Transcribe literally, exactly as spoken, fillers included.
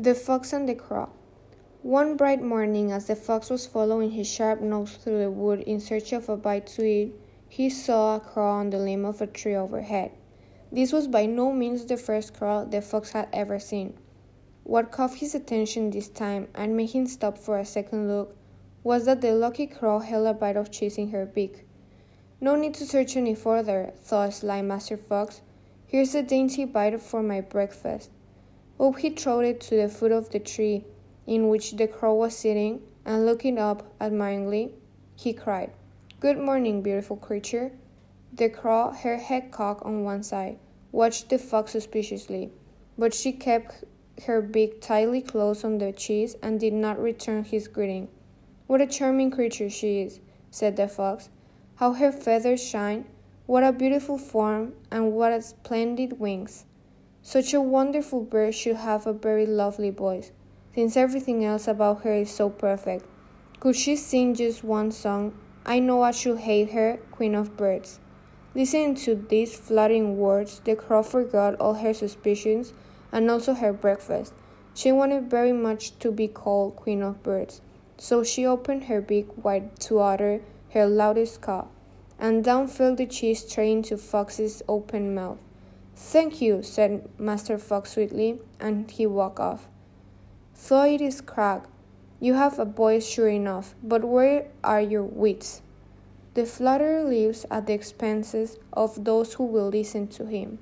The Fox and the Crow. One bright morning, as the fox was following his sharp nose through the wood in search of a bite to eat, he saw a crow on the limb of a tree overhead. This was by no means the first crow the fox had ever seen. What caught his attention this time, and made him stop for a second look, was that the lucky crow held a bite of cheese in her beak. "No need to search any further," thought sly Master Fox. "Here's a dainty bite for my breakfast." Up he trotted to the foot of the tree in which the crow was sitting, and looking up admiringly, he cried, "Good morning, beautiful creature." The crow, her head cocked on one side, watched the fox suspiciously, but she kept her beak tightly closed on the cheese and did not return his greeting. "What a charming creature she is," said the fox. "How her feathers shine! What a beautiful form, and what a splendid wings! Such a wonderful bird should have a very lovely voice, since everything else about her is so perfect. Could she sing just one song, I know I should hate her, Queen of Birds." Listening to these flattering words, the crow forgot all her suspicions and also her breakfast. She wanted very much to be called Queen of Birds, so she opened her beak wide to utter her loudest caw, and down fell the cheese straight into Fox's open mouth. "Thank you," said Master Fox sweetly, and he walked off. "So it is, Crag. You have a voice sure enough, but where are your wits?" The flatterer lives at the expenses of those who will listen to him.